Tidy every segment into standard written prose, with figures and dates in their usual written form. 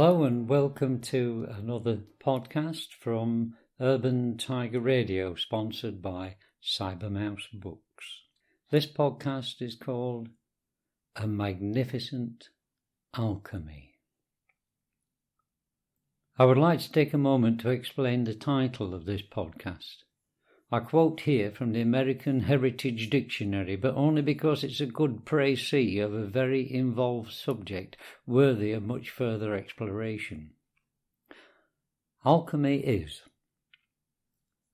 Hello and welcome to another podcast from Urban Tiger Radio, sponsored by Cybermouse Books. This podcast is called A Maleficent Alchemy. I would like to take a moment to explain the title of this podcast. I quote here from the American Heritage Dictionary, but only because it's a good précis of a very involved subject worthy of much further exploration. Alchemy is,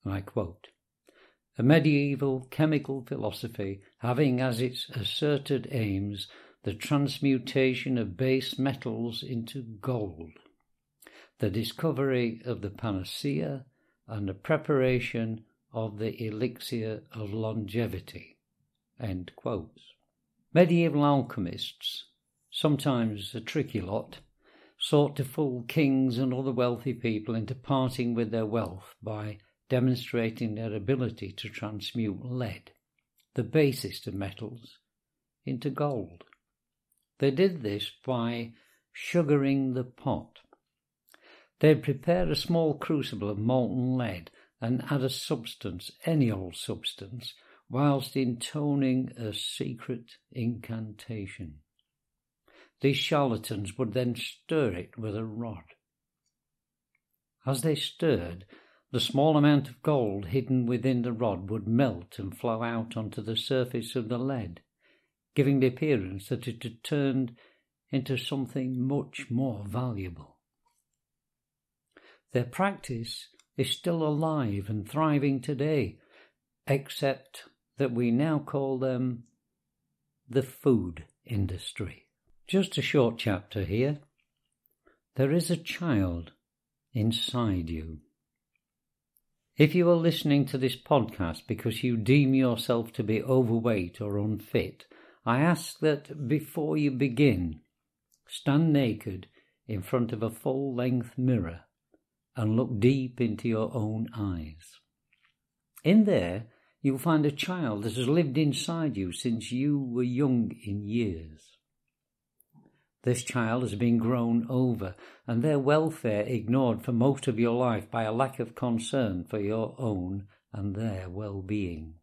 and I quote, a medieval chemical philosophy having as its asserted aims the transmutation of base metals into gold, the discovery of the panacea and the preparation of the elixir of longevity. End quotes. Medieval alchemists, sometimes a tricky lot, sought to fool kings and other wealthy people into parting with their wealth by demonstrating their ability to transmute lead, the basest of metals, into gold. They did this by sugaring the pot. They'd prepare a small crucible of molten lead and add a substance, any old substance, whilst intoning a secret incantation. These charlatans would then stir it with a rod. As they stirred, the small amount of gold hidden within the rod would melt and flow out onto the surface of the lead, giving the appearance that it had turned into something much more valuable. Their practice is still alive and thriving today, except that we now call them the food industry. Just a short chapter here. There is a child inside you. If you are listening to this podcast because you deem yourself to be overweight or unfit, I ask that before you begin, stand naked in front of a full-length mirror and look deep into your own eyes. In there, you'll find a child that has lived inside you since you were young in years. This child has been grown over, and their welfare ignored for most of your life by a lack of concern for your own and their well-being.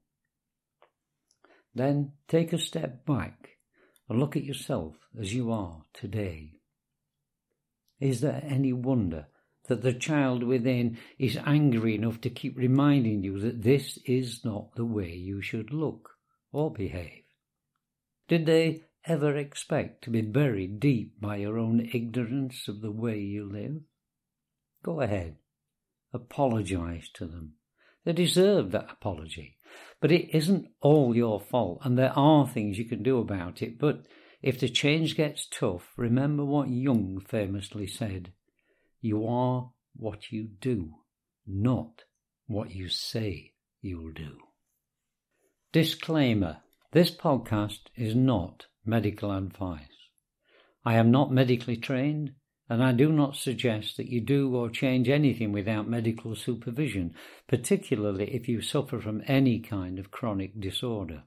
Then take a step back and look at yourself as you are today. Is there any wonder that the child within is angry enough to keep reminding you that this is not the way you should look or behave? Did they ever expect to be buried deep by your own ignorance of the way you live? Go ahead, apologise to them. They deserve that apology. But it isn't all your fault, and there are things you can do about it. But if the change gets tough, remember what Jung famously said. You are what you do, not what you say you'll do. Disclaimer. This podcast is not medical advice. I am not medically trained, and I do not suggest that you do or change anything without medical supervision, particularly if you suffer from any kind of chronic disorder.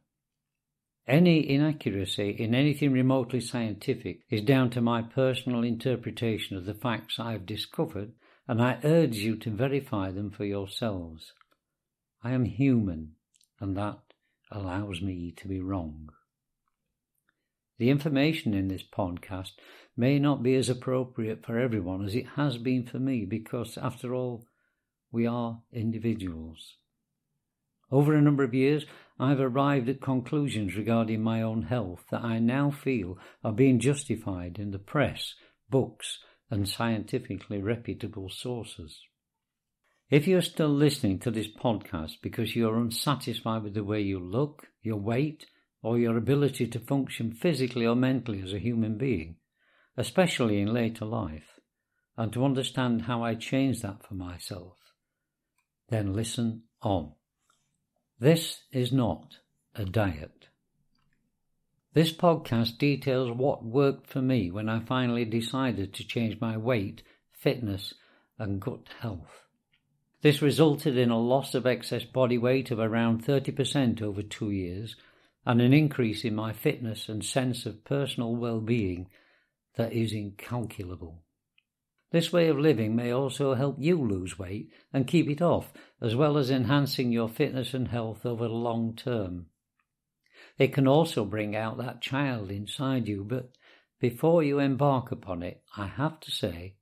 Any inaccuracy in anything remotely scientific is down to my personal interpretation of the facts I have discovered, and I urge you to verify them for yourselves. I am human, and that allows me to be wrong. The information in this podcast may not be as appropriate for everyone as it has been for me, because, after all, we are individuals. Over a number of years, I've arrived at conclusions regarding my own health that I now feel are being justified in the press, books, and scientifically reputable sources. If you're still listening to this podcast because you're unsatisfied with the way you look, your weight, or your ability to function physically or mentally as a human being, especially in later life, and to understand how I changed that for myself, then listen on. This is not a diet. This podcast details what worked for me when I finally decided to change my weight, fitness, and gut health. This resulted in a loss of excess body weight of around 30% over 2 years, and an increase in my fitness and sense of personal well-being that is incalculable. This way of living may also help you lose weight and keep it off, as well as enhancing your fitness and health over the long term. It can also bring out that child inside you, but before you embark upon it, I have to say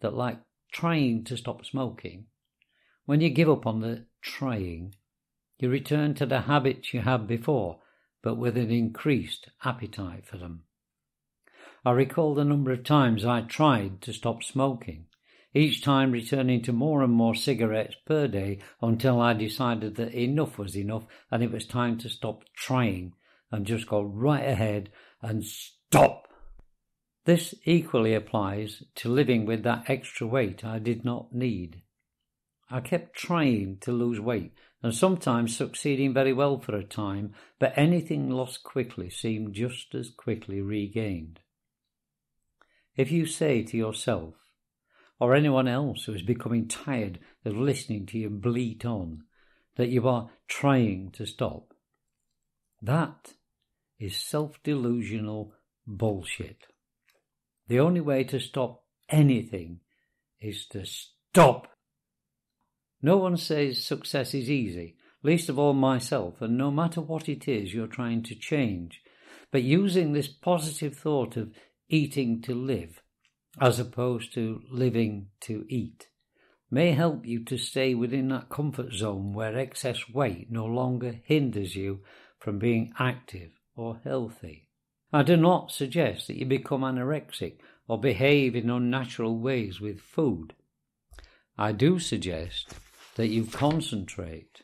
that, like trying to stop smoking, when you give up on the trying, you return to the habits you had before, but with an increased appetite for them. I recall the number of times I tried to stop smoking, each time returning to more and more cigarettes per day until I decided that enough was enough and it was time to stop trying and just go right ahead and stop. This equally applies to living with that extra weight I did not need. I kept trying to lose weight and sometimes succeeding very well for a time, but anything lost quickly seemed just as quickly regained. If you say to yourself, or anyone else who is becoming tired of listening to you bleat on, that you are trying to stop, that is self-delusional bullshit. The only way to stop anything is to stop. No one says success is easy, least of all myself, and no matter what it is you're trying to change, but using this positive thought of eating to live, as opposed to living to eat, may help you to stay within that comfort zone where excess weight no longer hinders you from being active or healthy. I do not suggest that you become anorexic or behave in unnatural ways with food. I do suggest that you concentrate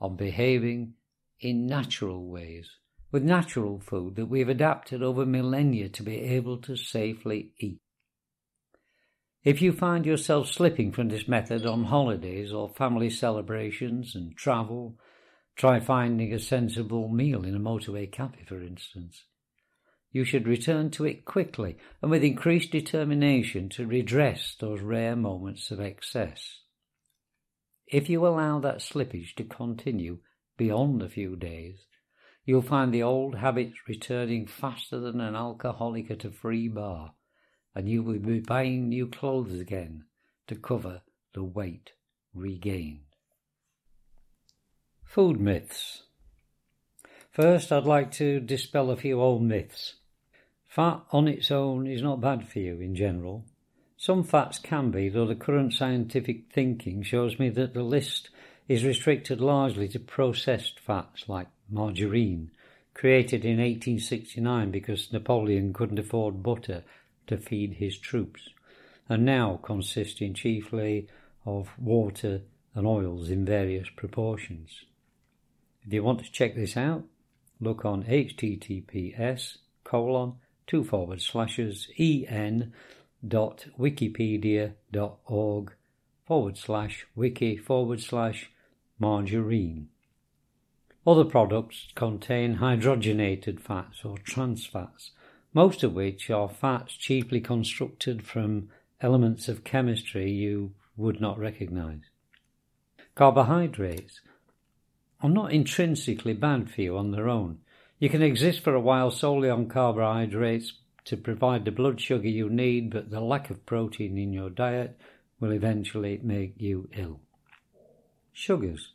on behaving in natural ways, with natural food that we've adapted over millennia to be able to safely eat. If you find yourself slipping from this method on holidays or family celebrations and travel, try finding a sensible meal in a motorway cafe, for instance. You should return to it quickly and with increased determination to redress those rare moments of excess. If you allow that slippage to continue beyond a few days, you'll find the old habits returning faster than an alcoholic at a free bar, and you will be buying new clothes again to cover the weight regained. Food myths. First, I'd like to dispel a few old myths. Fat on its own is not bad for you in general. Some fats can be, though the current scientific thinking shows me that the list is restricted largely to processed fats like margarine, created in 1869 because Napoleon couldn't afford butter to feed his troops, and now consisting chiefly of water and oils in various proportions. If you want to check this out, look on https://en.wikipedia.org/wiki/margarine. Other products contain hydrogenated fats or trans fats, most of which are fats cheaply constructed from elements of chemistry you would not recognise. Carbohydrates are not intrinsically bad for you on their own. You can exist for a while solely on carbohydrates to provide the blood sugar you need, but the lack of protein in your diet will eventually make you ill. Sugars,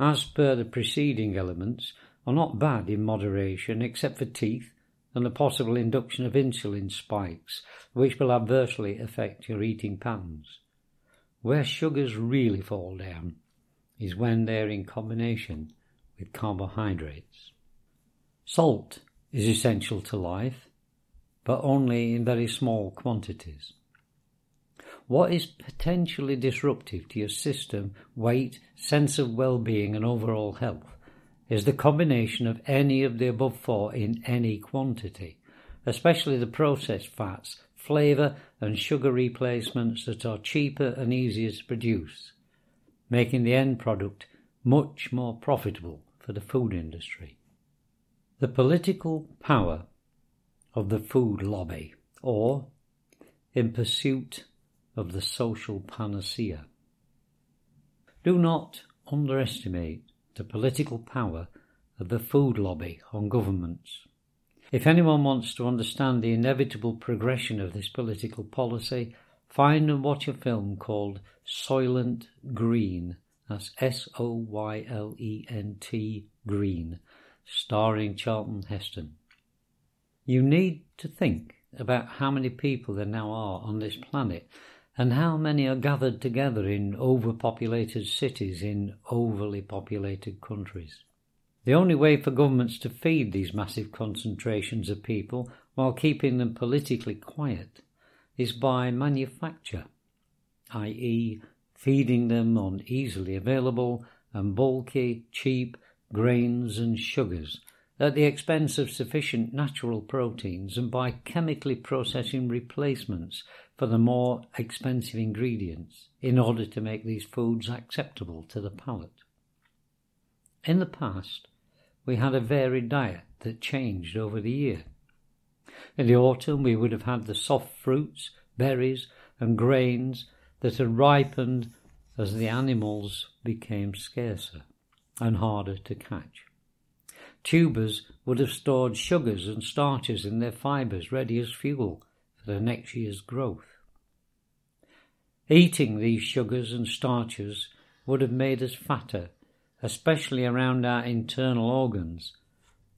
as per the preceding elements, are not bad in moderation except for teeth and the possible induction of insulin spikes, which will adversely affect your eating patterns. Where sugars really fall down is when they are in combination with carbohydrates. Salt is essential to life, but only in very small quantities. What is potentially disruptive to your system, weight, sense of well-being and overall health is the combination of any of the above four in any quantity, especially the processed fats, flavour and sugar replacements that are cheaper and easier to produce, making the end product much more profitable for the food industry. The political power of the food lobby, or in pursuit of the social panacea. Do not underestimate the political power of the food lobby on governments. If anyone wants to understand the inevitable progression of this political policy, Find and watch a film called Soylent Green, that's Soylent Green, starring Charlton Heston. You need to think about how many people there now are on this planet and how many are gathered together in overpopulated cities in overly populated countries. The only way for governments to feed these massive concentrations of people while keeping them politically quiet is by manufacture, i.e. feeding them on easily available and bulky, cheap grains and sugars, at the expense of sufficient natural proteins and by chemically processing replacements for the more expensive ingredients in order to make these foods acceptable to the palate. In the past, we had a varied diet that changed over the year. In the autumn, we would have had the soft fruits, berries and grains that had ripened as the animals became scarcer and harder to catch. Tubers would have stored sugars and starches in their fibres ready as fuel for the next year's growth. Eating these sugars and starches would have made us fatter, especially around our internal organs,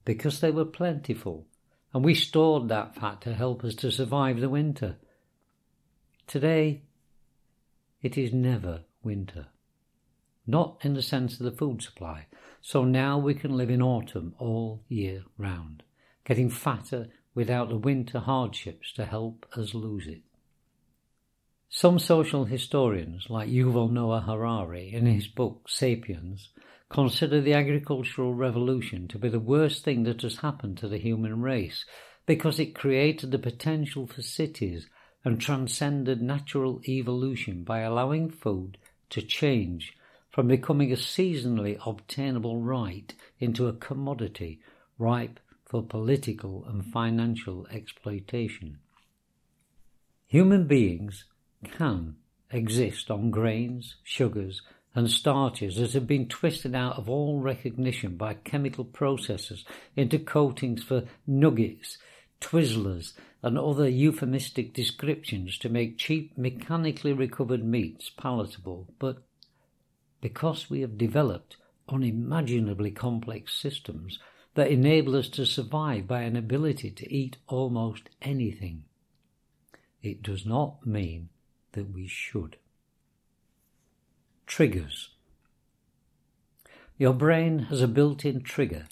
because they were plentiful and we stored that fat to help us to survive the winter. Today, it is never winter. Not in the sense of the food supply, so now we can live in autumn all year round, getting fatter without the winter hardships to help us lose it. Some social historians, like Yuval Noah Harari in his book Sapiens, consider the agricultural revolution to be the worst thing that has happened to the human race because it created the potential for cities and transcended natural evolution by allowing food to change from becoming a seasonally obtainable right into a commodity ripe for political and financial exploitation. Human beings can exist on grains, sugars and starches that have been twisted out of all recognition by chemical processes into coatings for nuggets, Twizzlers and other euphemistic descriptions to make cheap, mechanically recovered meats palatable, but because we have developed unimaginably complex systems that enable us to survive by an ability to eat almost anything, it does not mean that we should. Triggers. Your brain has a built-in trigger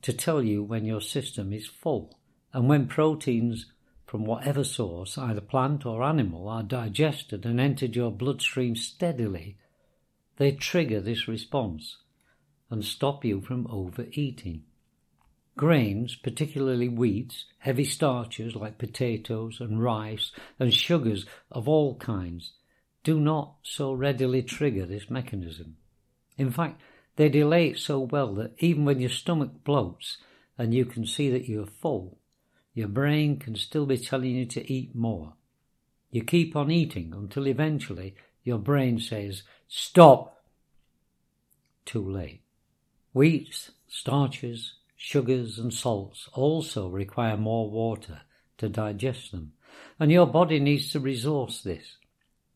to tell you when your system is full and when proteins from whatever source, either plant or animal, are digested and entered your bloodstream steadily, they trigger this response and stop you from overeating. Grains, particularly wheats, heavy starches like potatoes and rice, and sugars of all kinds, do not so readily trigger this mechanism. In fact, they delay it so well that even when your stomach bloats and you can see that you are full, your brain can still be telling you to eat more. You keep on eating until eventually your brain says, "Stop!" Too late. Wheats, starches, sugars and salts also require more water to digest them, and your body needs to resource this.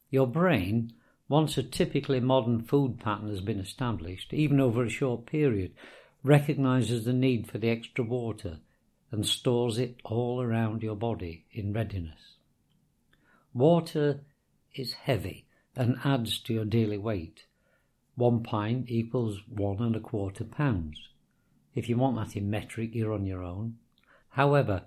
Your brain, once a typically modern food pattern has been established, even over a short period, recognises the need for the extra water and stores it all around your body in readiness. Water is heavy and adds to your daily weight. 1 pint equals 1.25 pounds. If you want that in metric, you're on your own. However,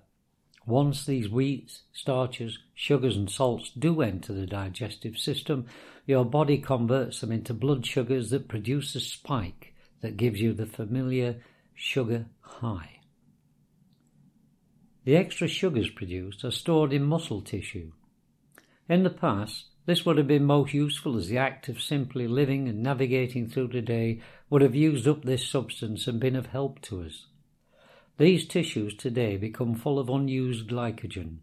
once these wheats, starches, sugars and salts do enter the digestive system, your body converts them into blood sugars that produce a spike that gives you the familiar sugar high. The extra sugars produced are stored in muscle tissue. In the past, this would have been most useful as the act of simply living and navigating through the day would have used up this substance and been of help to us. These tissues today become full of unused glycogen.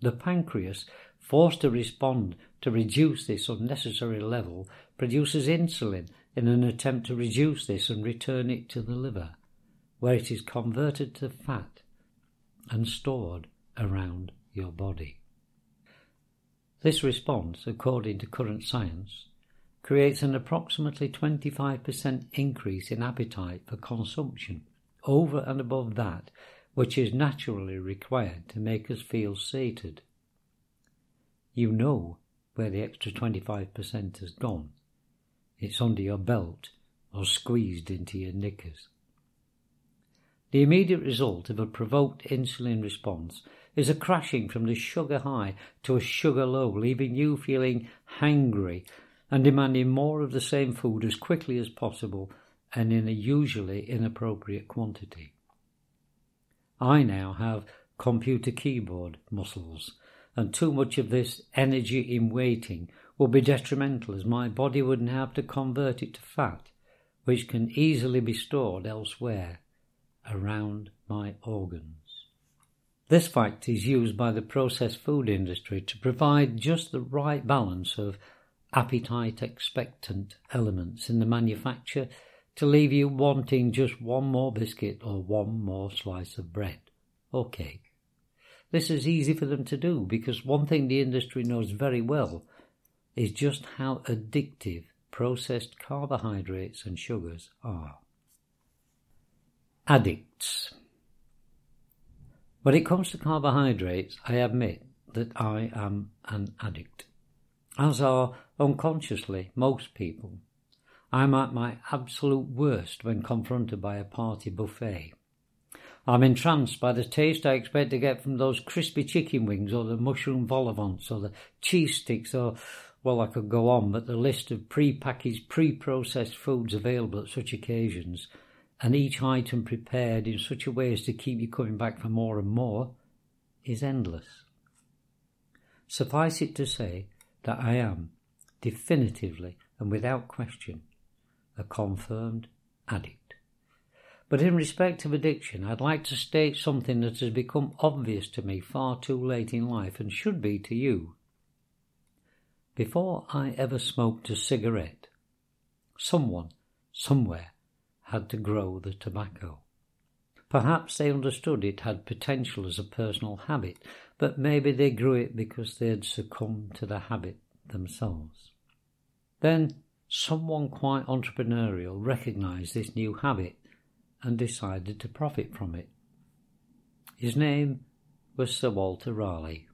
The pancreas, forced to respond to reduce this unnecessary level, produces insulin in an attempt to reduce this and return it to the liver, where it is converted to fat and stored around your body. This response, according to current science, creates an approximately 25% increase in appetite for consumption, over and above that which is naturally required to make us feel sated. You know where the extra 25% has gone. It's under your belt or squeezed into your knickers. The immediate result of a provoked insulin response is a crashing from the sugar high to a sugar low, leaving you feeling hangry and demanding more of the same food as quickly as possible and in a usually inappropriate quantity. I now have computer keyboard muscles, and too much of this energy in waiting will be detrimental, as my body wouldn't have to convert it to fat, which can easily be stored elsewhere, around my organs. This fact is used by the processed food industry to provide just the right balance of appetite-expectant elements in the manufacture to leave you wanting just one more biscuit or one more slice of bread or cake. This is easy for them to do, because one thing the industry knows very well is just how addictive processed carbohydrates and sugars are. Addicts. When it comes to carbohydrates, I admit that I am an addict, as are unconsciously most people. I'm at my absolute worst when confronted by a party buffet. I'm entranced by the taste I expect to get from those crispy chicken wings or the mushroom vol au vents or the cheese sticks or, well, I could go on, but the list of pre-packaged, pre-processed foods available at such occasions, and each item prepared in such a way as to keep you coming back for more and more, is endless. Suffice it to say that I am, definitively and without question, a confirmed addict. But in respect of addiction, I'd like to state something that has become obvious to me far too late in life, and should be to you. Before I ever smoked a cigarette, someone, somewhere, had to grow the tobacco. Perhaps they understood it had potential as a personal habit, but maybe they grew it because they had succumbed to the habit themselves. Then someone quite entrepreneurial recognised this new habit and decided to profit from it. His name was Sir Walter Raleigh.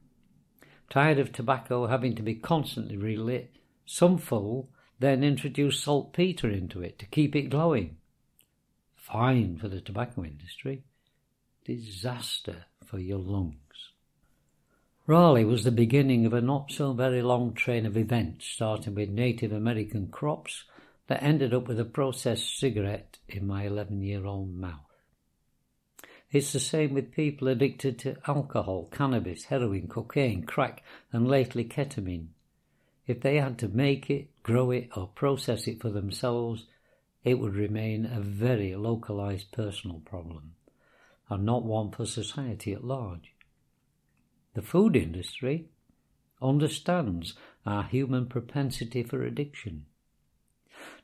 Tired of tobacco having to be constantly relit, some fool then introduced saltpetre into it to keep it glowing. Fine for the tobacco industry, disaster for your lungs. Raleigh was the beginning of a not-so-very-long train of events, starting with Native American crops that ended up with a processed cigarette in my 11-year-old mouth. It's the same with people addicted to alcohol, cannabis, heroin, cocaine, crack and lately ketamine. If they had to make it, grow it or process it for themselves, it would remain a very localised personal problem, and not one for society at large. The food industry understands our human propensity for addiction.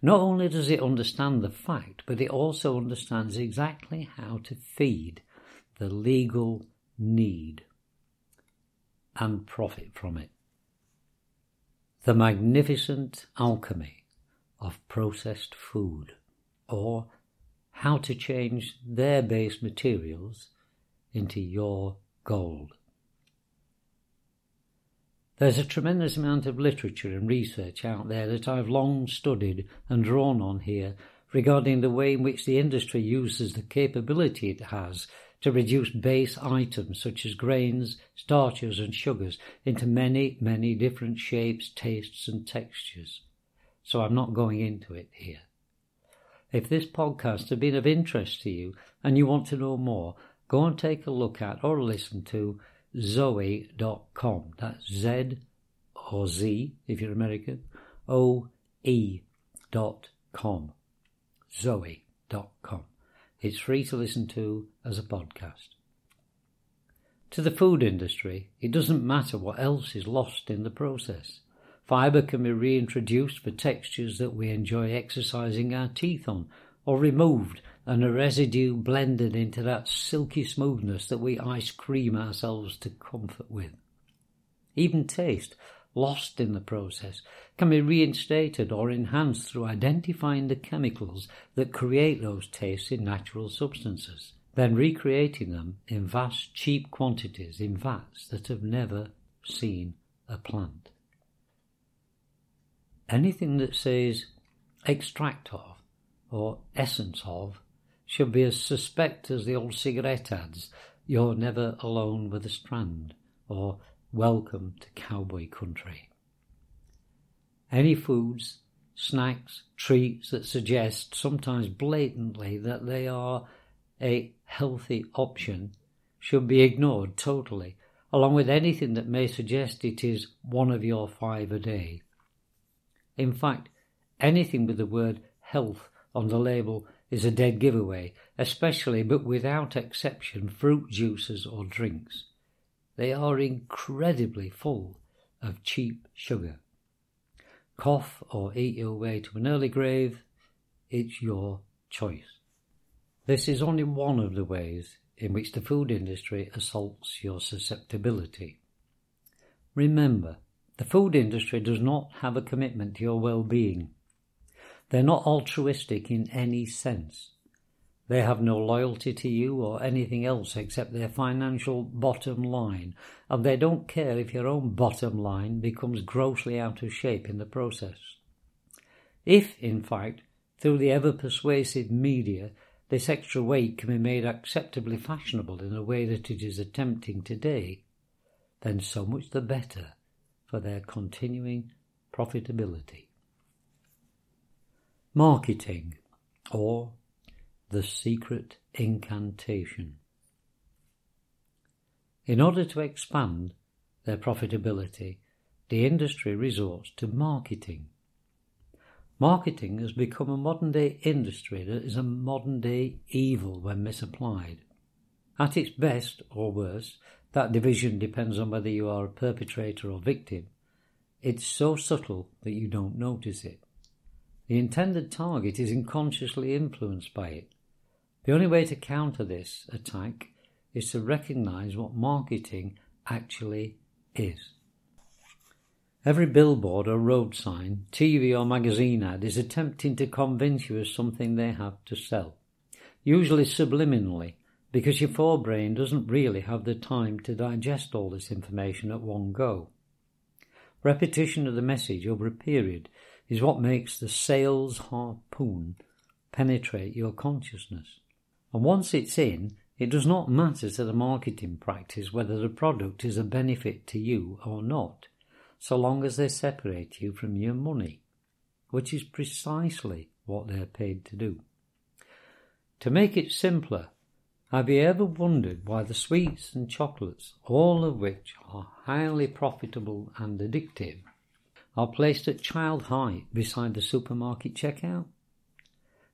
Not only does it understand the fact, but it also understands exactly how to feed the legal need and profit from it. The Magnificent Alchemy of Processed Food, or how to change their base materials into your gold. There's a tremendous amount of literature and research out there that I've long studied and drawn on here regarding the way in which the industry uses the capability it has to reduce base items such as grains, starches and sugars into many, many different shapes, tastes and textures. So I'm not going into it here. If this podcast has been of interest to you and you want to know more, go and take a look at or listen to Zoe.com, that's Z or Z if you're American, OE.com, Zoe.com. It's free to listen to as a podcast. To the food industry, it doesn't matter what else is lost in the process. Fibre can be reintroduced for textures that we enjoy exercising our teeth on, or removed and a residue blended into that silky smoothness that we ice cream ourselves to comfort with. Even taste lost in the process, can be reinstated or enhanced through identifying the chemicals that create those tastes in natural substances, then recreating them in vast, cheap quantities in vats that have never seen a plant. Anything that says extract of or essence of should be as suspect as the old cigarette ads, "You're never alone with a strand," or "Welcome to cowboy country." Any foods, snacks, treats that suggest, sometimes blatantly, that they are a healthy option should be ignored totally, along with anything that may suggest it is one of your 5 a day. In fact, anything with the word health on the label is a dead giveaway, especially, but without exception, fruit juices or drinks. They are incredibly full of cheap sugar. Cough or eat your way to an early grave, it's your choice. This is only one of the ways in which the food industry assaults your susceptibility. Remember, the food industry does not have a commitment to your well-being. They're not altruistic in any sense. They have no loyalty to you or anything else except their financial bottom line, and they don't care if your own bottom line becomes grossly out of shape in the process. If, in fact, through the ever-persuasive media, this extra weight can be made acceptably fashionable in a way that it is attempting today, then so much the better for their continuing profitability. Marketing, or the secret incantation. In order to expand their profitability, the industry resorts to marketing. Marketing has become a modern-day industry that is a modern-day evil when misapplied. At its best, or worse, that division depends on whether you are a perpetrator or victim. It's so subtle that you don't notice it. The intended target is unconsciously influenced by it. The only way to counter this attack is to recognise what marketing actually is. Every billboard or road sign, TV or magazine ad is attempting to convince you of something they have to sell, usually subliminally, because your forebrain doesn't really have the time to digest all this information at one go. Repetition of the message over a period is what makes the sales harpoon penetrate your consciousness. And once it's in, it does not matter to the marketing practice whether the product is a benefit to you or not, so long as they separate you from your money, which is precisely what they're paid to do. To make it simpler, have you ever wondered why the sweets and chocolates, all of which are highly profitable and addictive, are placed at child height beside the supermarket checkout?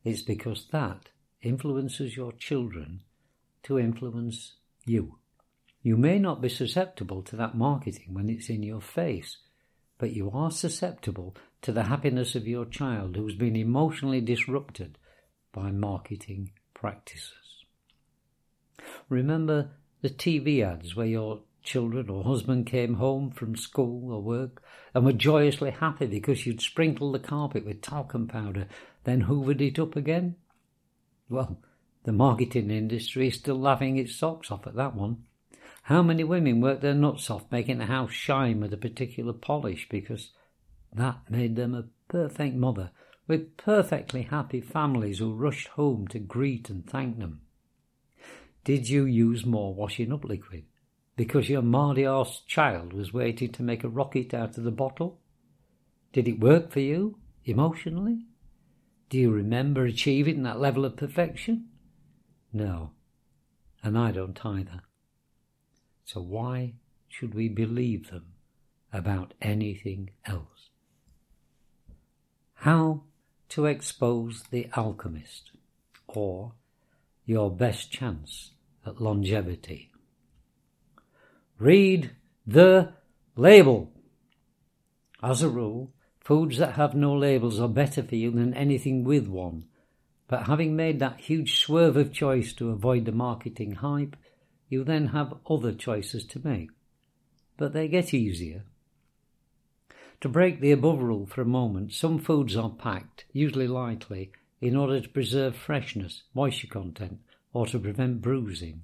It's because that influences your children to influence you. You may not be susceptible to that marketing when it's in your face, but you are susceptible to the happiness of your child who's been emotionally disrupted by marketing practices. Remember the TV ads where your children or husband came home from school or work and were joyously happy because you'd sprinkled the carpet with talcum powder, then hoovered it up again? Well, the marketing industry is still laughing its socks off at that one. How many women worked their nuts off making the house shine with a particular polish because that made them a perfect mother with perfectly happy families who rushed home to greet and thank them? Did you use more washing up liquid because your mardy-arsed child was waiting to make a rocket out of the bottle? Did it work for you emotionally? Do you remember achieving that level of perfection? No, and I don't either. So why should we believe them about anything else? How to expose the alchemist, or your best chance at longevity. Read the label. As a rule, foods that have no labels are better for you than anything with one, but having made that huge swerve of choice to avoid the marketing hype, you then have other choices to make, but they get easier. To break the above rule for a moment, some foods are packed, usually lightly, in order to preserve freshness, moisture content, or to prevent bruising.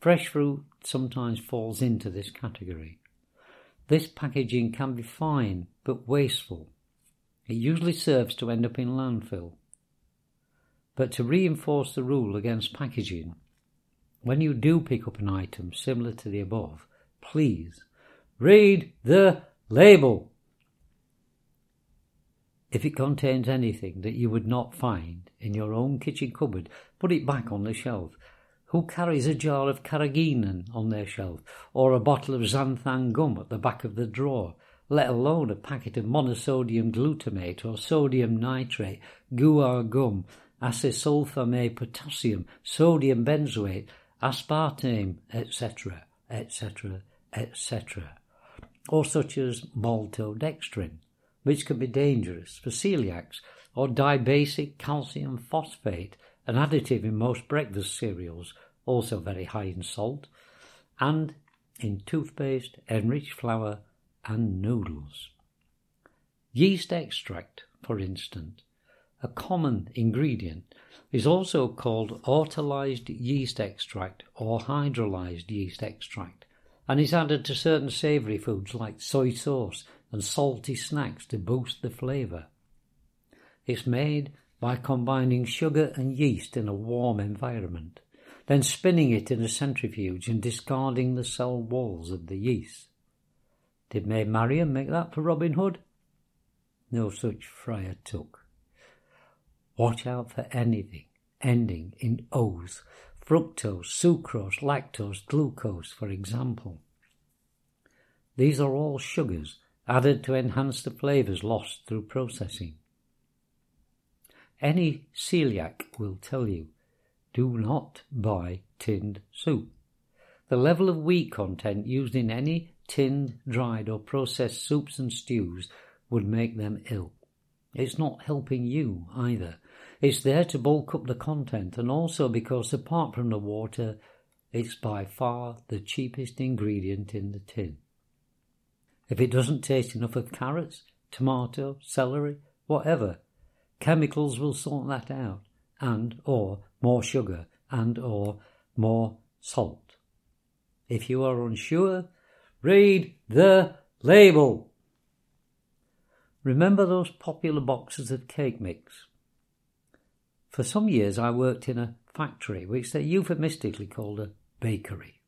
Fresh fruit sometimes falls into this category. This packaging can be fine, but wasteful. It usually serves to end up in landfill. But to reinforce the rule against packaging, when you do pick up an item similar to the above, please read the label. If it contains anything that you would not find in your own kitchen cupboard, put it back on the shelf. Who carries a jar of carrageenan on their shelf, or a bottle of xanthan gum at the back of the drawer, let alone a packet of monosodium glutamate or sodium nitrate, guar gum, acesulfame potassium, sodium benzoate, aspartame, etc., etc., etc., or such as maltodextrin, which can be dangerous for celiacs, or dibasic calcium phosphate, an additive in most breakfast cereals, also very high in salt, and in toothpaste, enriched flour, and noodles. Yeast extract, for instance, a common ingredient, is also called autolyzed yeast extract or hydrolyzed yeast extract, and is added to certain savoury foods like soy sauce and salty snacks to boost the flavour. It's made by combining sugar and yeast in a warm environment, then spinning it in a centrifuge and discarding the cell walls of the yeast. Did Maid Marian make that for Robin Hood? No such friar took. Watch out for anything ending in O's, fructose, sucrose, lactose, glucose, for example. These are all sugars added to enhance the flavours lost through processing. Any celiac will tell you, do not buy tinned soup. The level of wheat content used in any tinned, dried or processed soups and stews would make them ill. It's not helping you either. It's there to bulk up the content, and also because, apart from the water, it's by far the cheapest ingredient in the tin. If it doesn't taste enough of carrots, tomato, celery, whatever, chemicals will sort that out, and or more sugar, and or more salt. If you are unsure, read the label. Remember those popular boxes of cake mix? For some years I worked in a factory which they euphemistically called a bakery,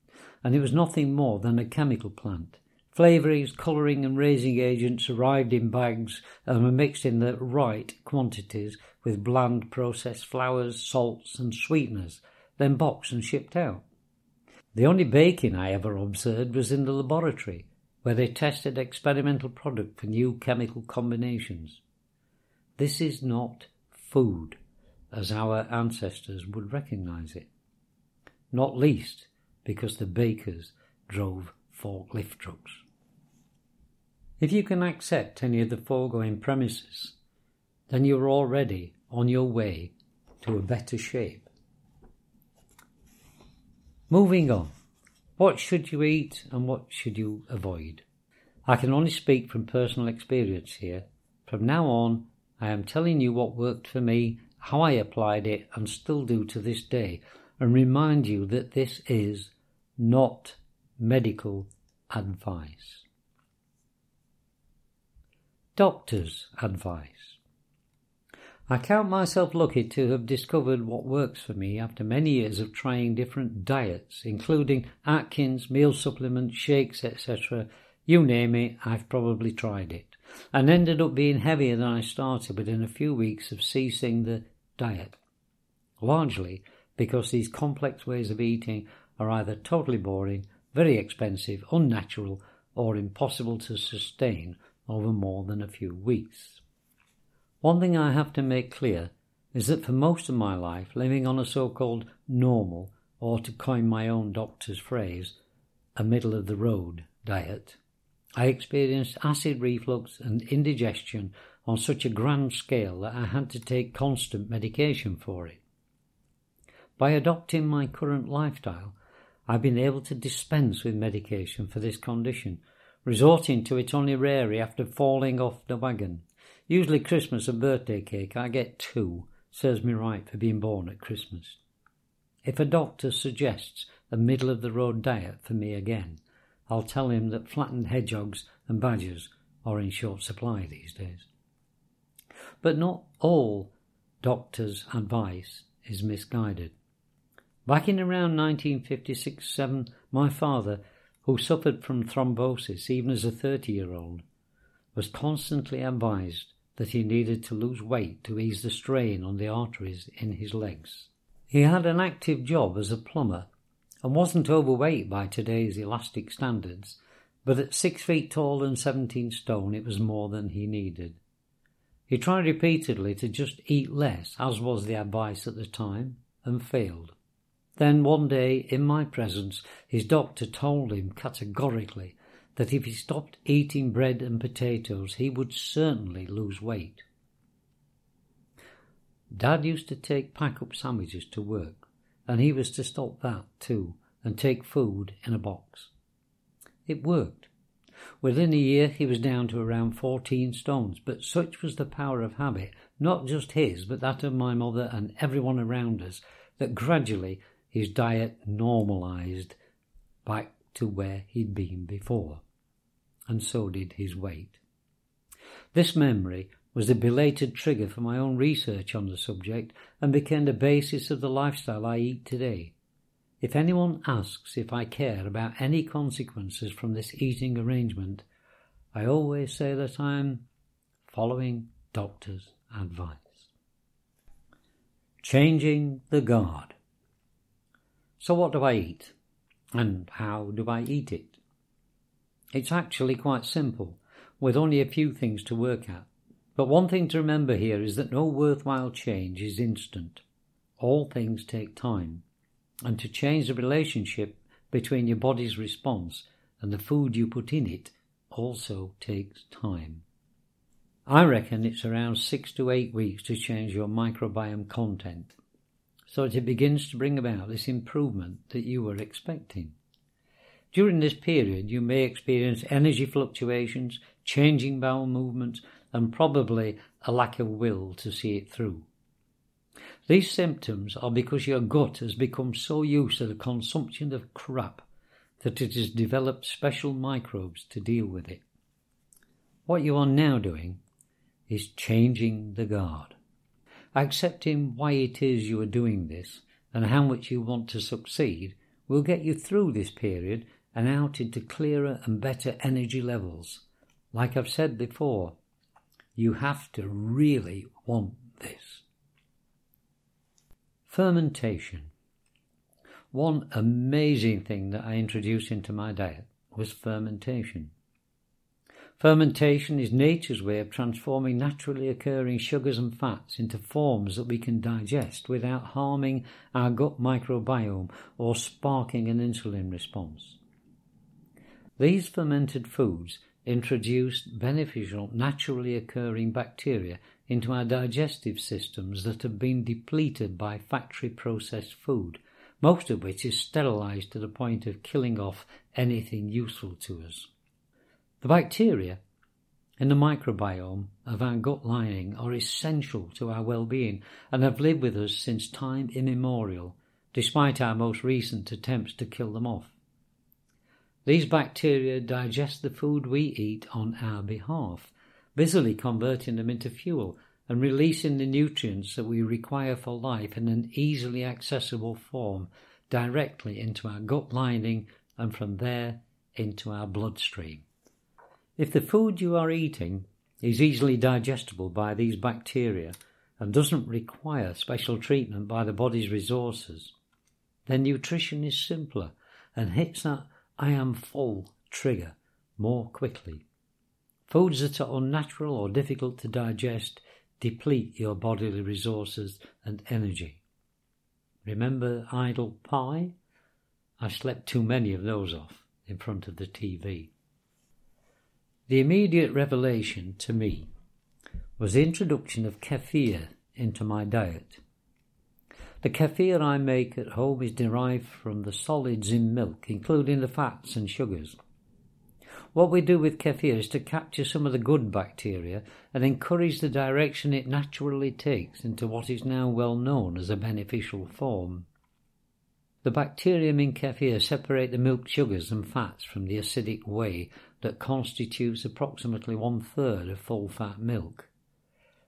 and it was nothing more than a chemical plant. Flavourings, colouring and raising agents arrived in bags and were mixed in the right quantities with bland processed flours, salts and sweeteners, then boxed and shipped out. The only baking I ever observed was in the laboratory, where they tested experimental product for new chemical combinations. This is not food, as our ancestors would recognise it. Not least because the bakers drove forklift trucks. If you can accept any of the foregoing premises, then you're already on your way to a better shape. Moving on, what should you eat and what should you avoid? I can only speak from personal experience here. From now on, I am telling you what worked for me, how I applied it and still do to this day, and remind you that this is not medical advice. Doctor's advice. I count myself lucky to have discovered what works for me after many years of trying different diets, including Atkins, meal supplements, shakes, etc. You name it, I've probably tried it, and ended up being heavier than I started within a few weeks of ceasing the diet, largely because these complex ways of eating are either totally boring, very expensive, unnatural, or impossible to sustain over more than a few weeks. One thing I have to make clear is that for most of my life, living on a so-called normal, or to coin my own doctor's phrase, a middle-of-the-road diet, I experienced acid reflux and indigestion on such a grand scale that I had to take constant medication for it. By adopting my current lifestyle, I've been able to dispense with medication for this condition, resorting to it only rarely after falling off the wagon. Usually Christmas and birthday cake, I get two. Serves me right for being born at Christmas. If a doctor suggests a middle-of-the-road diet for me again, I'll tell him that flattened hedgehogs and badgers are in short supply these days. But not all doctors' advice is misguided. Back in around 1956-7, my father, who suffered from thrombosis even as a 30-year-old, was constantly advised that he needed to lose weight to ease the strain on the arteries in his legs. He had an active job as a plumber and wasn't overweight by today's elastic standards, but at 6 feet tall and 17 stone it was more than he needed. He tried repeatedly to just eat less, as was the advice at the time, and failed. Then one day, in my presence, his doctor told him categorically that if he stopped eating bread and potatoes, he would certainly lose weight. Dad used to take pack-up sandwiches to work, and he was to stop that too, and take food in a box. It worked. Within a year, he was down to around 14 stones, but such was the power of habit, not just his, but that of my mother and everyone around us, that gradually his diet normalised back to where he'd been before. And so did his weight. This memory was the belated trigger for my own research on the subject and became the basis of the lifestyle I eat today. If anyone asks if I care about any consequences from this eating arrangement, I always say that I'm following doctor's advice. Changing the guard. So what do I eat? And how do I eat it? It's actually quite simple, with only a few things to work at. But one thing to remember here is that no worthwhile change is instant. All things take time. And to change the relationship between your body's response and the food you put in it also takes time. I reckon it's around 6 to 8 weeks to change your microbiome content, so that it begins to bring about this improvement that you were expecting. During this period, you may experience energy fluctuations, changing bowel movements, and probably a lack of will to see it through. These symptoms are because your gut has become so used to the consumption of crap that it has developed special microbes to deal with it. What you are now doing is changing the guard. Accepting why it is you are doing this and how much you want to succeed will get you through this period and out into clearer and better energy levels. Like I've said before, you have to really want this. Fermentation. One amazing thing that I introduced into my diet was fermentation. Fermentation is nature's way of transforming naturally occurring sugars and fats into forms that we can digest without harming our gut microbiome or sparking an insulin response. These fermented foods introduce beneficial naturally occurring bacteria into our digestive systems that have been depleted by factory-processed food, most of which is sterilised to the point of killing off anything useful to us. The bacteria in the microbiome of our gut lining are essential to our well-being and have lived with us since time immemorial, despite our most recent attempts to kill them off. These bacteria digest the food we eat on our behalf, busily converting them into fuel and releasing the nutrients that we require for life in an easily accessible form directly into our gut lining and from there into our bloodstream. If the food you are eating is easily digestible by these bacteria and doesn't require special treatment by the body's resources, then nutrition is simpler and hits that "I am full" trigger more quickly. Foods that are unnatural or difficult to digest deplete your bodily resources and energy. Remember idle pie? I slept too many of those off in front of the TV. The immediate revelation to me was the introduction of kefir into my diet. The kefir I make at home is derived from the solids in milk, including the fats and sugars. What we do with kefir is to capture some of the good bacteria and encourage the direction it naturally takes into what is now well known as a beneficial form. The bacterium in kefir separate the milk sugars and fats from the acidic whey that constitutes approximately 1/3 of full-fat milk.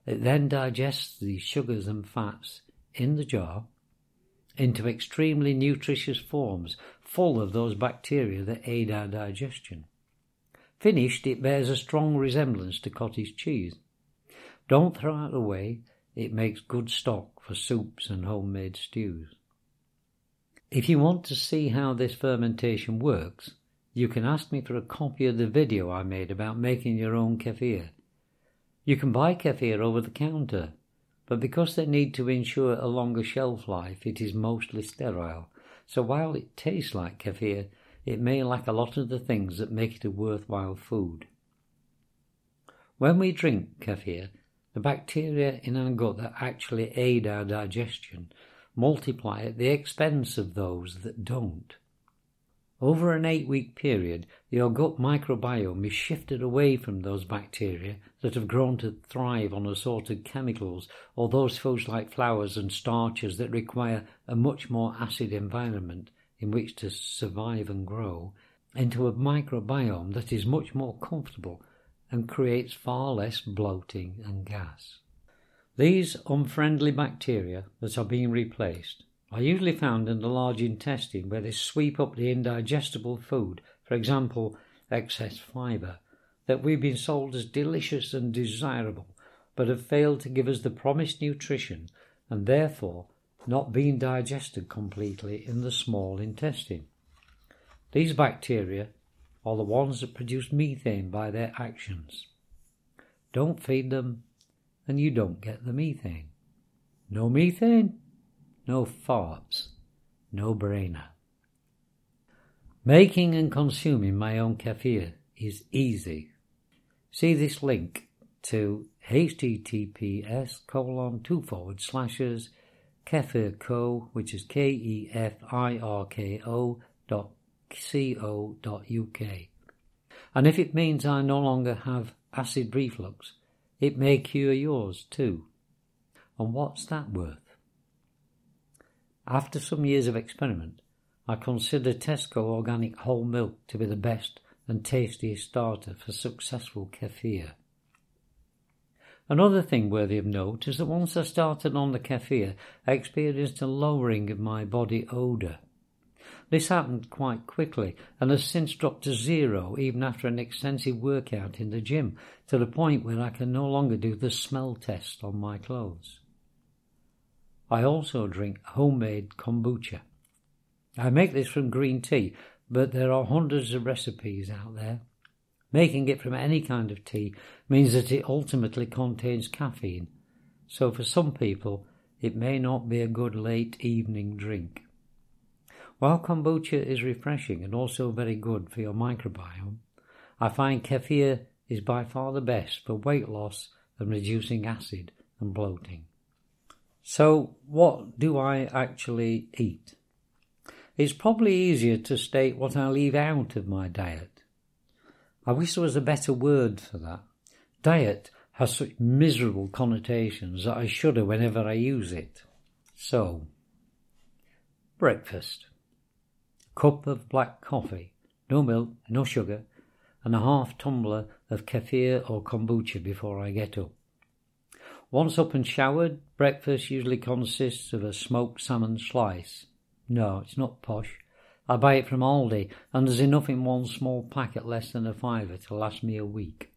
It then digests these sugars and fats in the jar into extremely nutritious forms full of those bacteria that aid our digestion. Finished, it bears a strong resemblance to cottage cheese. Don't throw it away, it makes good stock for soups and homemade stews. If you want to see how this fermentation works, you can ask me for a copy of the video I made about making your own kefir. You can buy kefir over the counter, but because they need to ensure a longer shelf life, it is mostly sterile. So while it tastes like kefir, it may lack a lot of the things that make it a worthwhile food. When we drink kefir, the bacteria in our gut that actually aid our digestion multiply at the expense of those that don't. Over an 8-week period, your gut microbiome is shifted away from those bacteria that have grown to thrive on assorted chemicals or those foods like flours and starches that require a much more acid environment in which to survive and grow, into a microbiome that is much more comfortable and creates far less bloating and gas. These unfriendly bacteria that are being replaced are usually found in the large intestine where they sweep up the indigestible food, for example, excess fibre, that we've been sold as delicious and desirable, but have failed to give us the promised nutrition and therefore not been digested completely in the small intestine. These bacteria are the ones that produce methane by their actions. Don't feed them and you don't get the methane. No methane? No farts, no brainer. Making and consuming my own kefir is easy. See this link to https://kefirco, which is kefirco.co.uk. And if it means I no longer have acid reflux, it may cure yours too. And what's that worth? After some years of experiment, I consider Tesco Organic Whole Milk to be the best and tastiest starter for successful kefir. Another thing worthy of note is that once I started on the kefir, I experienced a lowering of my body odour. This happened quite quickly and has since dropped to zero even after an extensive workout in the gym, to the point where I can no longer do the smell test on my clothes. I also drink homemade kombucha. I make this from green tea, but there are hundreds of recipes out there. Making it from any kind of tea means that it ultimately contains caffeine, so for some people it may not be a good late evening drink. While kombucha is refreshing and also very good for your microbiome, I find kefir is by far the best for weight loss and reducing acid and bloating. So, what do I actually eat? It's probably easier to state what I leave out of my diet. I wish there was a better word for that. Diet has such miserable connotations that I shudder whenever I use it. So, breakfast. A cup of black coffee, no milk, no sugar, and a half tumbler of kefir or kombucha before I get up. Once up and showered, breakfast usually consists of a smoked salmon slice. No, it's not posh. I buy it from Aldi, and there's enough in one small pack at less than $5 to last me a week.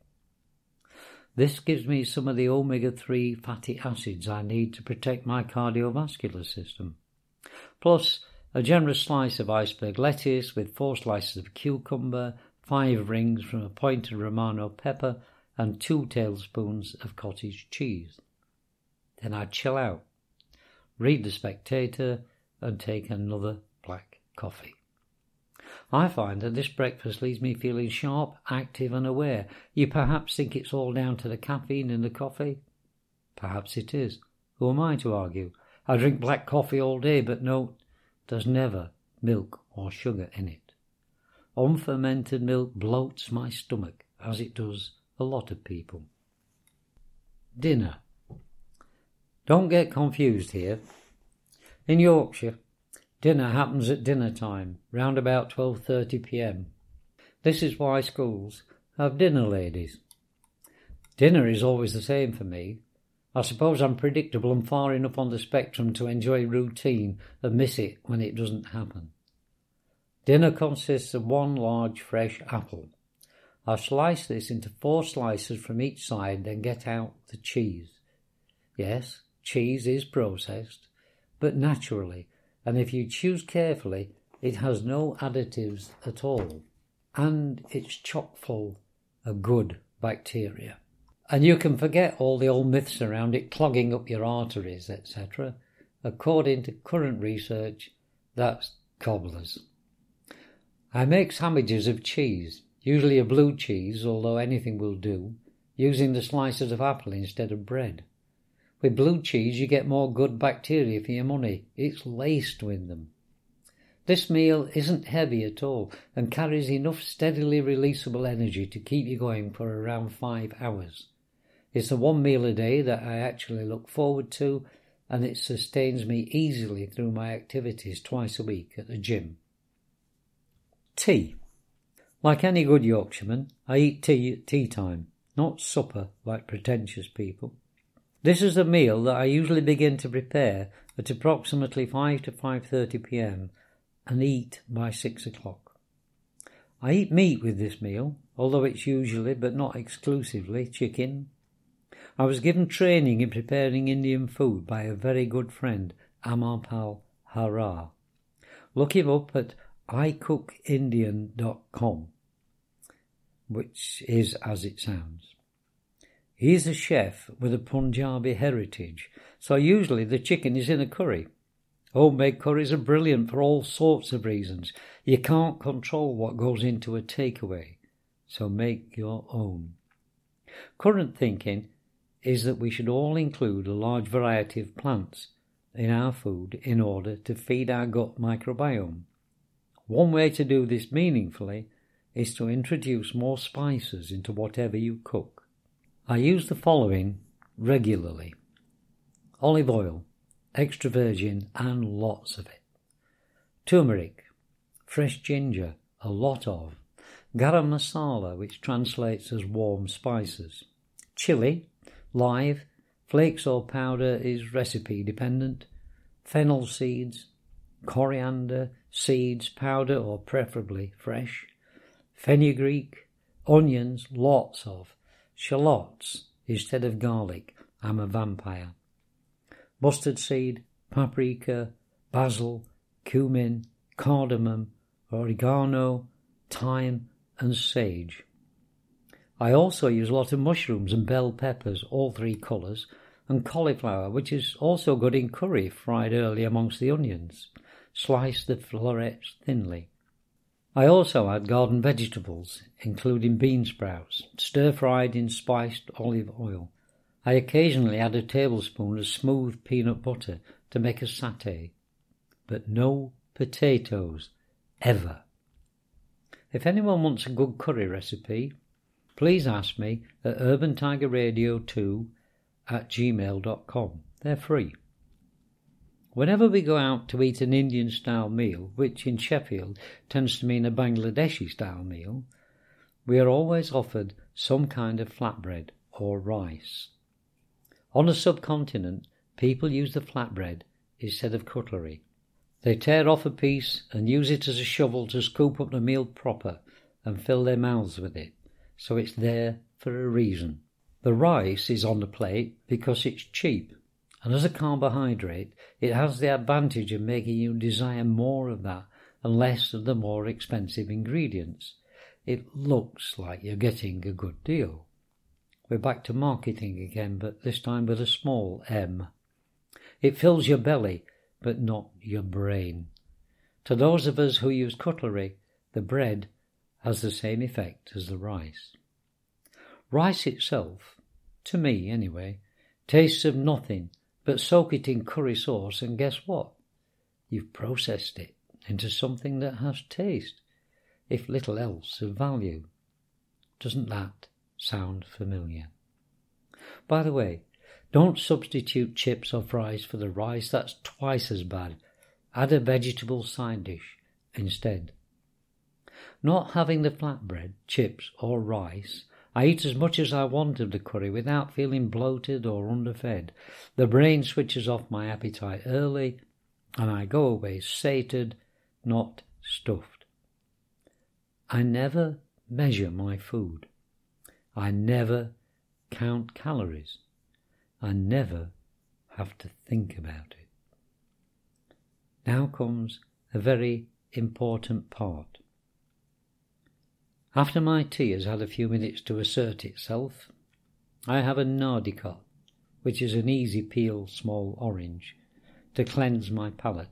This gives me some of the omega-3 fatty acids I need to protect my cardiovascular system. Plus, a generous slice of iceberg lettuce with 4 slices of cucumber, 5 rings from a pointed Romano pepper, and 2 tablespoons of cottage cheese. Then I chill out, read the Spectator and take another black coffee. I find that this breakfast leaves me feeling sharp, active and aware. You perhaps think it's all down to the caffeine in the coffee? Perhaps it is. Who am I to argue? I drink black coffee all day, but note, there's never milk or sugar in it. Unfermented milk bloats my stomach, as it does a lot of people. Dinner. Don't get confused here. In Yorkshire, dinner happens at dinner time, round about 12:30 p.m. This is why schools have dinner ladies. Dinner is always the same for me. I suppose I'm predictable and far enough on the spectrum to enjoy routine and miss it when it doesn't happen. Dinner consists of one large fresh apple. I slice this into 4 slices from each side, then get out the cheese. Yes, cheese is processed, but naturally, and if you choose carefully, it has no additives at all, and it's chock full of good bacteria. And you can forget all the old myths around it clogging up your arteries, etc. According to current research, that's cobblers. I make sandwiches of cheese, usually a blue cheese, although anything will do, using the slices of apple instead of bread. With blue cheese you get more good bacteria for your money. It's laced with them. This meal isn't heavy at all and carries enough steadily releasable energy to keep you going for around 5 hours. It's the one meal a day that I actually look forward to, and it sustains me easily through my activities twice a week at the gym. Tea. Like any good Yorkshireman, I eat tea at tea time, not supper like pretentious people. This is a meal that I usually begin to prepare at approximately 5 to 5:30 p.m. and eat by 6 o'clock. I eat meat with this meal, although it's usually, but not exclusively, chicken. I was given training in preparing Indian food by a very good friend, Amarpal Harar. Look him up at icookindian.com, which is as it sounds. He's a chef with a Punjabi heritage, so usually the chicken is in a curry. Homemade curries are brilliant for all sorts of reasons. You can't control what goes into a takeaway, so make your own. Current thinking is that we should all include a large variety of plants in our food in order to feed our gut microbiome. One way to do this meaningfully is to introduce more spices into whatever you cook. I use the following regularly: olive oil, extra virgin and lots of it, turmeric, fresh ginger, a lot of, garam masala, which translates as warm spices, chilli, live, flakes or powder is recipe dependent, fennel seeds, coriander, seeds, powder or preferably fresh, fenugreek, onions, lots of, shallots instead of garlic, I'm a vampire, mustard seed, paprika, basil, cumin, cardamom, oregano, thyme and sage. I also use a lot of mushrooms and bell peppers, all 3 colours, and cauliflower, which is also good in curry fried early amongst the onions. Slice the florets thinly. I also add garden vegetables, including bean sprouts, stir-fried in spiced olive oil. I occasionally add a tablespoon of smooth peanut butter to make a satay, but no potatoes, ever. If anyone wants a good curry recipe, please ask me at urbantigerradio2@gmail.com. They're free. Whenever we go out to eat an Indian-style meal, which in Sheffield tends to mean a Bangladeshi-style meal, we are always offered some kind of flatbread or rice. On a subcontinent, people use the flatbread instead of cutlery. They tear off a piece and use it as a shovel to scoop up the meal proper and fill their mouths with it, so it's there for a reason. The rice is on the plate because it's cheap. And as a carbohydrate, it has the advantage of making you desire more of that and less of the more expensive ingredients. It looks like you're getting a good deal. We're back to marketing again, but this time with a small M. It fills your belly, but not your brain. To those of us who use cutlery, the bread has the same effect as the rice. Rice itself, to me anyway, tastes of nothing but soak it in curry sauce, and guess what? You've processed it into something that has taste. if little else of value. Doesn't that sound familiar? By the way, don't substitute chips or fries for the rice, that's twice as bad. Add a vegetable side dish instead. Not having the flatbread, chips or rice, I eat as much as I want of the curry without feeling bloated or underfed. The brain switches off my appetite early and I go away sated, not stuffed. I never measure my food. I never count calories. I never have to think about it. Now comes a very important part. After my tea has had a few minutes to assert itself, I have a nardicot, which is an easy peel small orange, to cleanse my palate.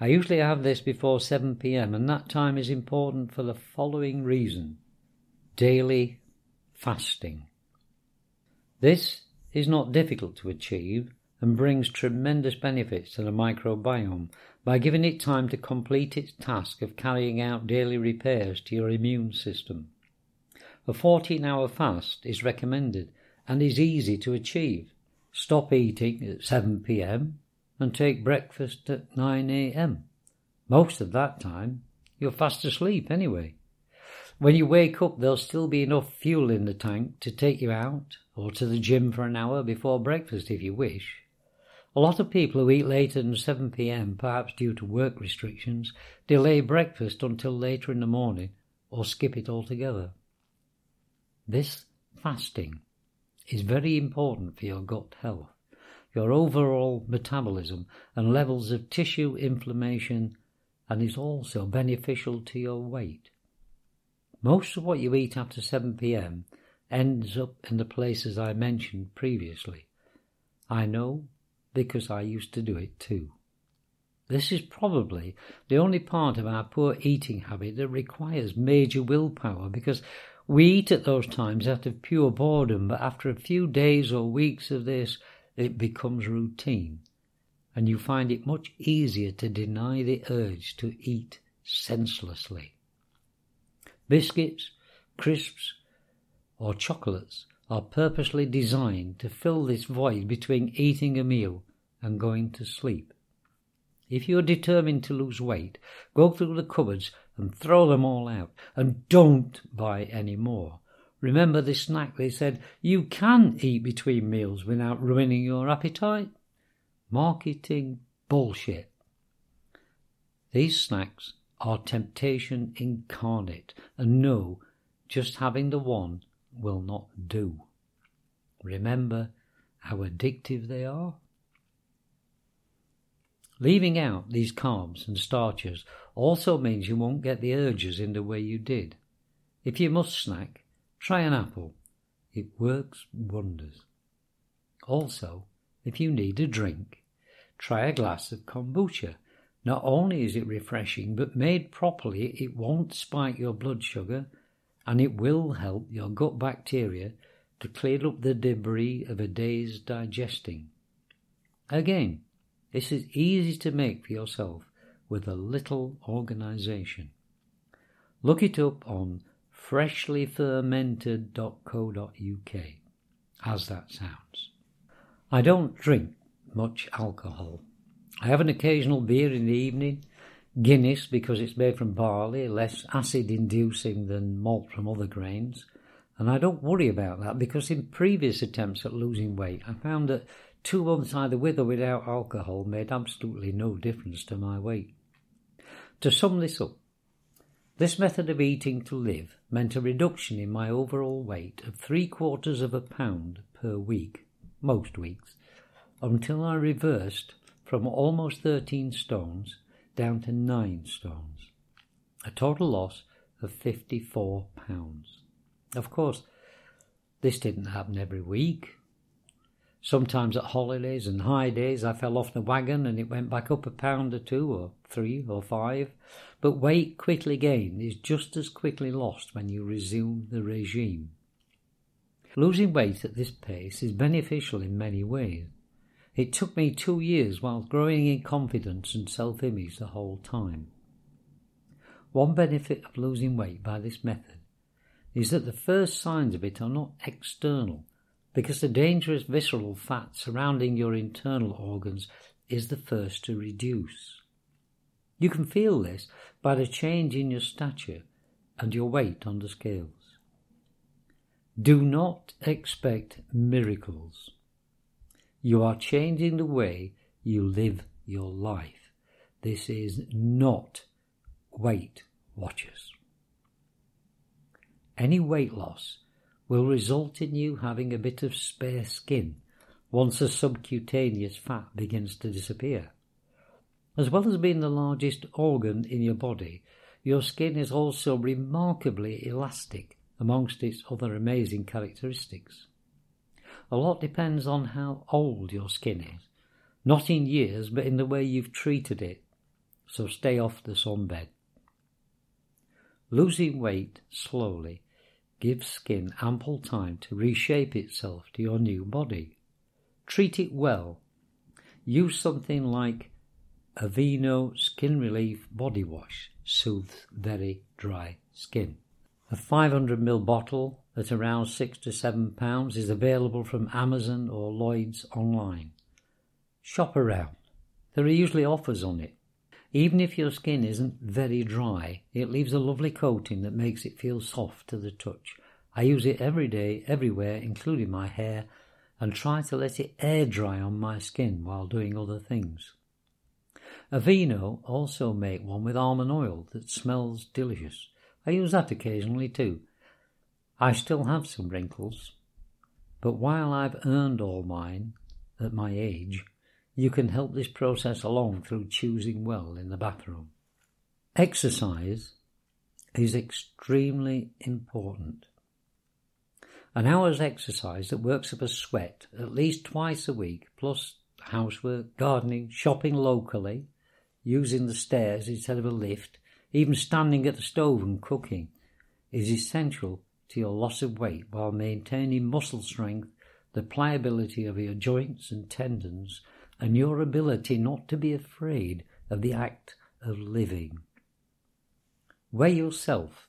I usually have this before 7 p.m, and that time is important for the following reason. Daily fasting. This is not difficult to achieve and brings tremendous benefits to the microbiome by giving it time to complete its task of carrying out daily repairs to your immune system. A 14-hour fast is recommended and is easy to achieve. Stop eating at 7 p.m. and take breakfast at 9 a.m. Most of that time, you're fast asleep anyway. When you wake up, there'll still be enough fuel in the tank to take you out or to the gym for an hour before breakfast if you wish. A lot of people who eat later than 7 p.m, perhaps due to work restrictions, delay breakfast until later in the morning or skip it altogether. This fasting is very important for your gut health, your overall metabolism and levels of tissue inflammation, and is also beneficial to your weight. Most of what you eat after 7 p.m. ends up in the places I mentioned previously. I know, because I used to do it too. This is probably the only part of our poor eating habit that requires major willpower, because we eat at those times out of pure boredom, but after a few days or weeks of this, it becomes routine, and you find it much easier to deny the urge to eat senselessly. Biscuits, crisps, or chocolates are purposely designed to fill this void between eating a meal and going to sleep. If you're determined to lose weight, go through the cupboards and throw them all out, and don't buy any more. Remember the snack they said you can eat between meals without ruining your appetite? Marketing bullshit. These snacks are temptation incarnate, and no, just having the one will not do. Remember how addictive they are? Leaving out these carbs and starches also means you won't get the urges in the way you did. If you must snack, try an apple. It works wonders. Also, if you need a drink, try a glass of kombucha. Not only is it refreshing, but made properly, it won't spike your blood sugar, and it will help your gut bacteria to clear up the debris of a day's digesting. Again, this is easy to make for yourself with a little organisation. Look it up on freshlyfermented.co.uk. As that sounds. I don't drink much alcohol. I have an occasional beer in the evening, Guinness because it's made from barley, less acid-inducing than malt from other grains, and I don't worry about that because in previous attempts at losing weight I found that 2 months either with or without alcohol made absolutely no difference to my weight. To sum this up, this method of eating to live meant a reduction in my overall weight of 0.75 pounds per week, most weeks, until I reversed from almost 13 stones down to 9 stones, a total loss of 54 pounds. Of course, this didn't happen every week. Sometimes at holidays and high days I fell off the wagon and it went back up £1 or £2 or £3 or £5, but weight quickly gained is just as quickly lost when you resume the regime. Losing weight at this pace is beneficial in many ways. It took me 2 years while growing in confidence and self-image the whole time. One benefit of losing weight by this method is that the first signs of it are not external, because the dangerous visceral fat surrounding your internal organs is the first to reduce. You can feel this by the change in your stature and your weight on the scales. Do not expect miracles. You are changing the way you live your life. This is not Weight Watchers. Any weight loss will result in you having a bit of spare skin once the subcutaneous fat begins to disappear. As well as being the largest organ in your body, your skin is also remarkably elastic amongst its other amazing characteristics. A lot depends on how old your skin is, not in years but in the way you've treated it, so stay off the sunbed. Losing weight slowly gives skin ample time to reshape itself to your new body. Treat it well. Use something like Aveeno Skin Relief Body Wash. Soothes very dry skin. A 500ml bottle at around £6 to £7 is available from Amazon or Lloyds online. Shop around. There are usually offers on it. Even if your skin isn't very dry, it leaves a lovely coating that makes it feel soft to the touch. I use it every day, everywhere, including my hair, and try to let it air dry on my skin while doing other things. Aveeno also make one with almond oil that smells delicious. I use that occasionally too. I still have some wrinkles, but while I've earned all mine, at my age, you can help this process along through choosing well in the bathroom. Exercise is extremely important. An hour's exercise that works up a sweat at least twice a week, plus housework, gardening, shopping locally, using the stairs instead of a lift, even standing at the stove and cooking, is essential to your loss of weight while maintaining muscle strength, the pliability of your joints and tendons, and your ability not to be afraid of the act of living. Weigh yourself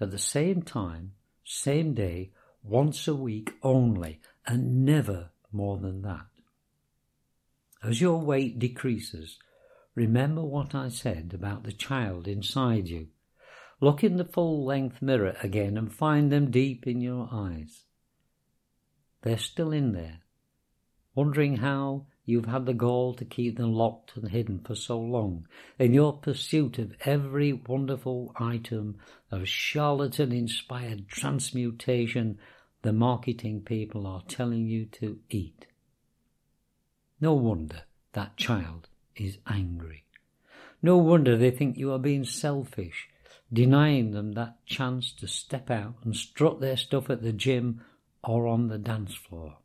at the same time, same day, once a week only, and never more than that. As your weight decreases, remember what I said about the child inside you. Look in the full-length mirror again and find them deep in your eyes. They're still in there, wondering how you've had the gall to keep them locked and hidden for so long, in your pursuit of every wonderful item of charlatan-inspired transmutation the marketing people are telling you to eat. No wonder that child is angry. No wonder they think you are being selfish, denying them that chance to step out and strut their stuff at the gym or on the dance floor.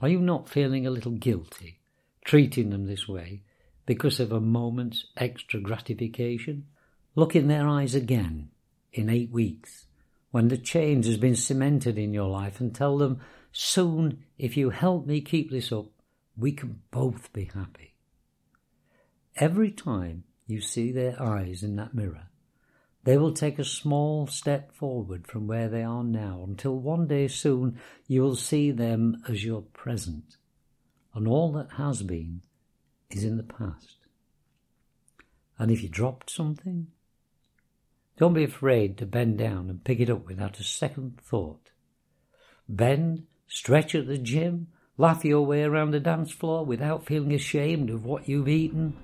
Are you not feeling a little guilty, treating them this way, because of a moment's extra gratification? Look in their eyes again, in 8 weeks, when the change has been cemented in your life, and tell them, soon, if you help me keep this up, we can both be happy. Every time you see their eyes in that mirror, they will take a small step forward from where they are now, until one day soon you will see them as your present, and all that has been is in the past. And if you dropped something, don't be afraid to bend down and pick it up without a second thought. Bend, stretch at the gym, laugh your way around the dance floor without feeling ashamed of what you've eaten.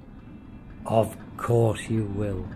Of course you will.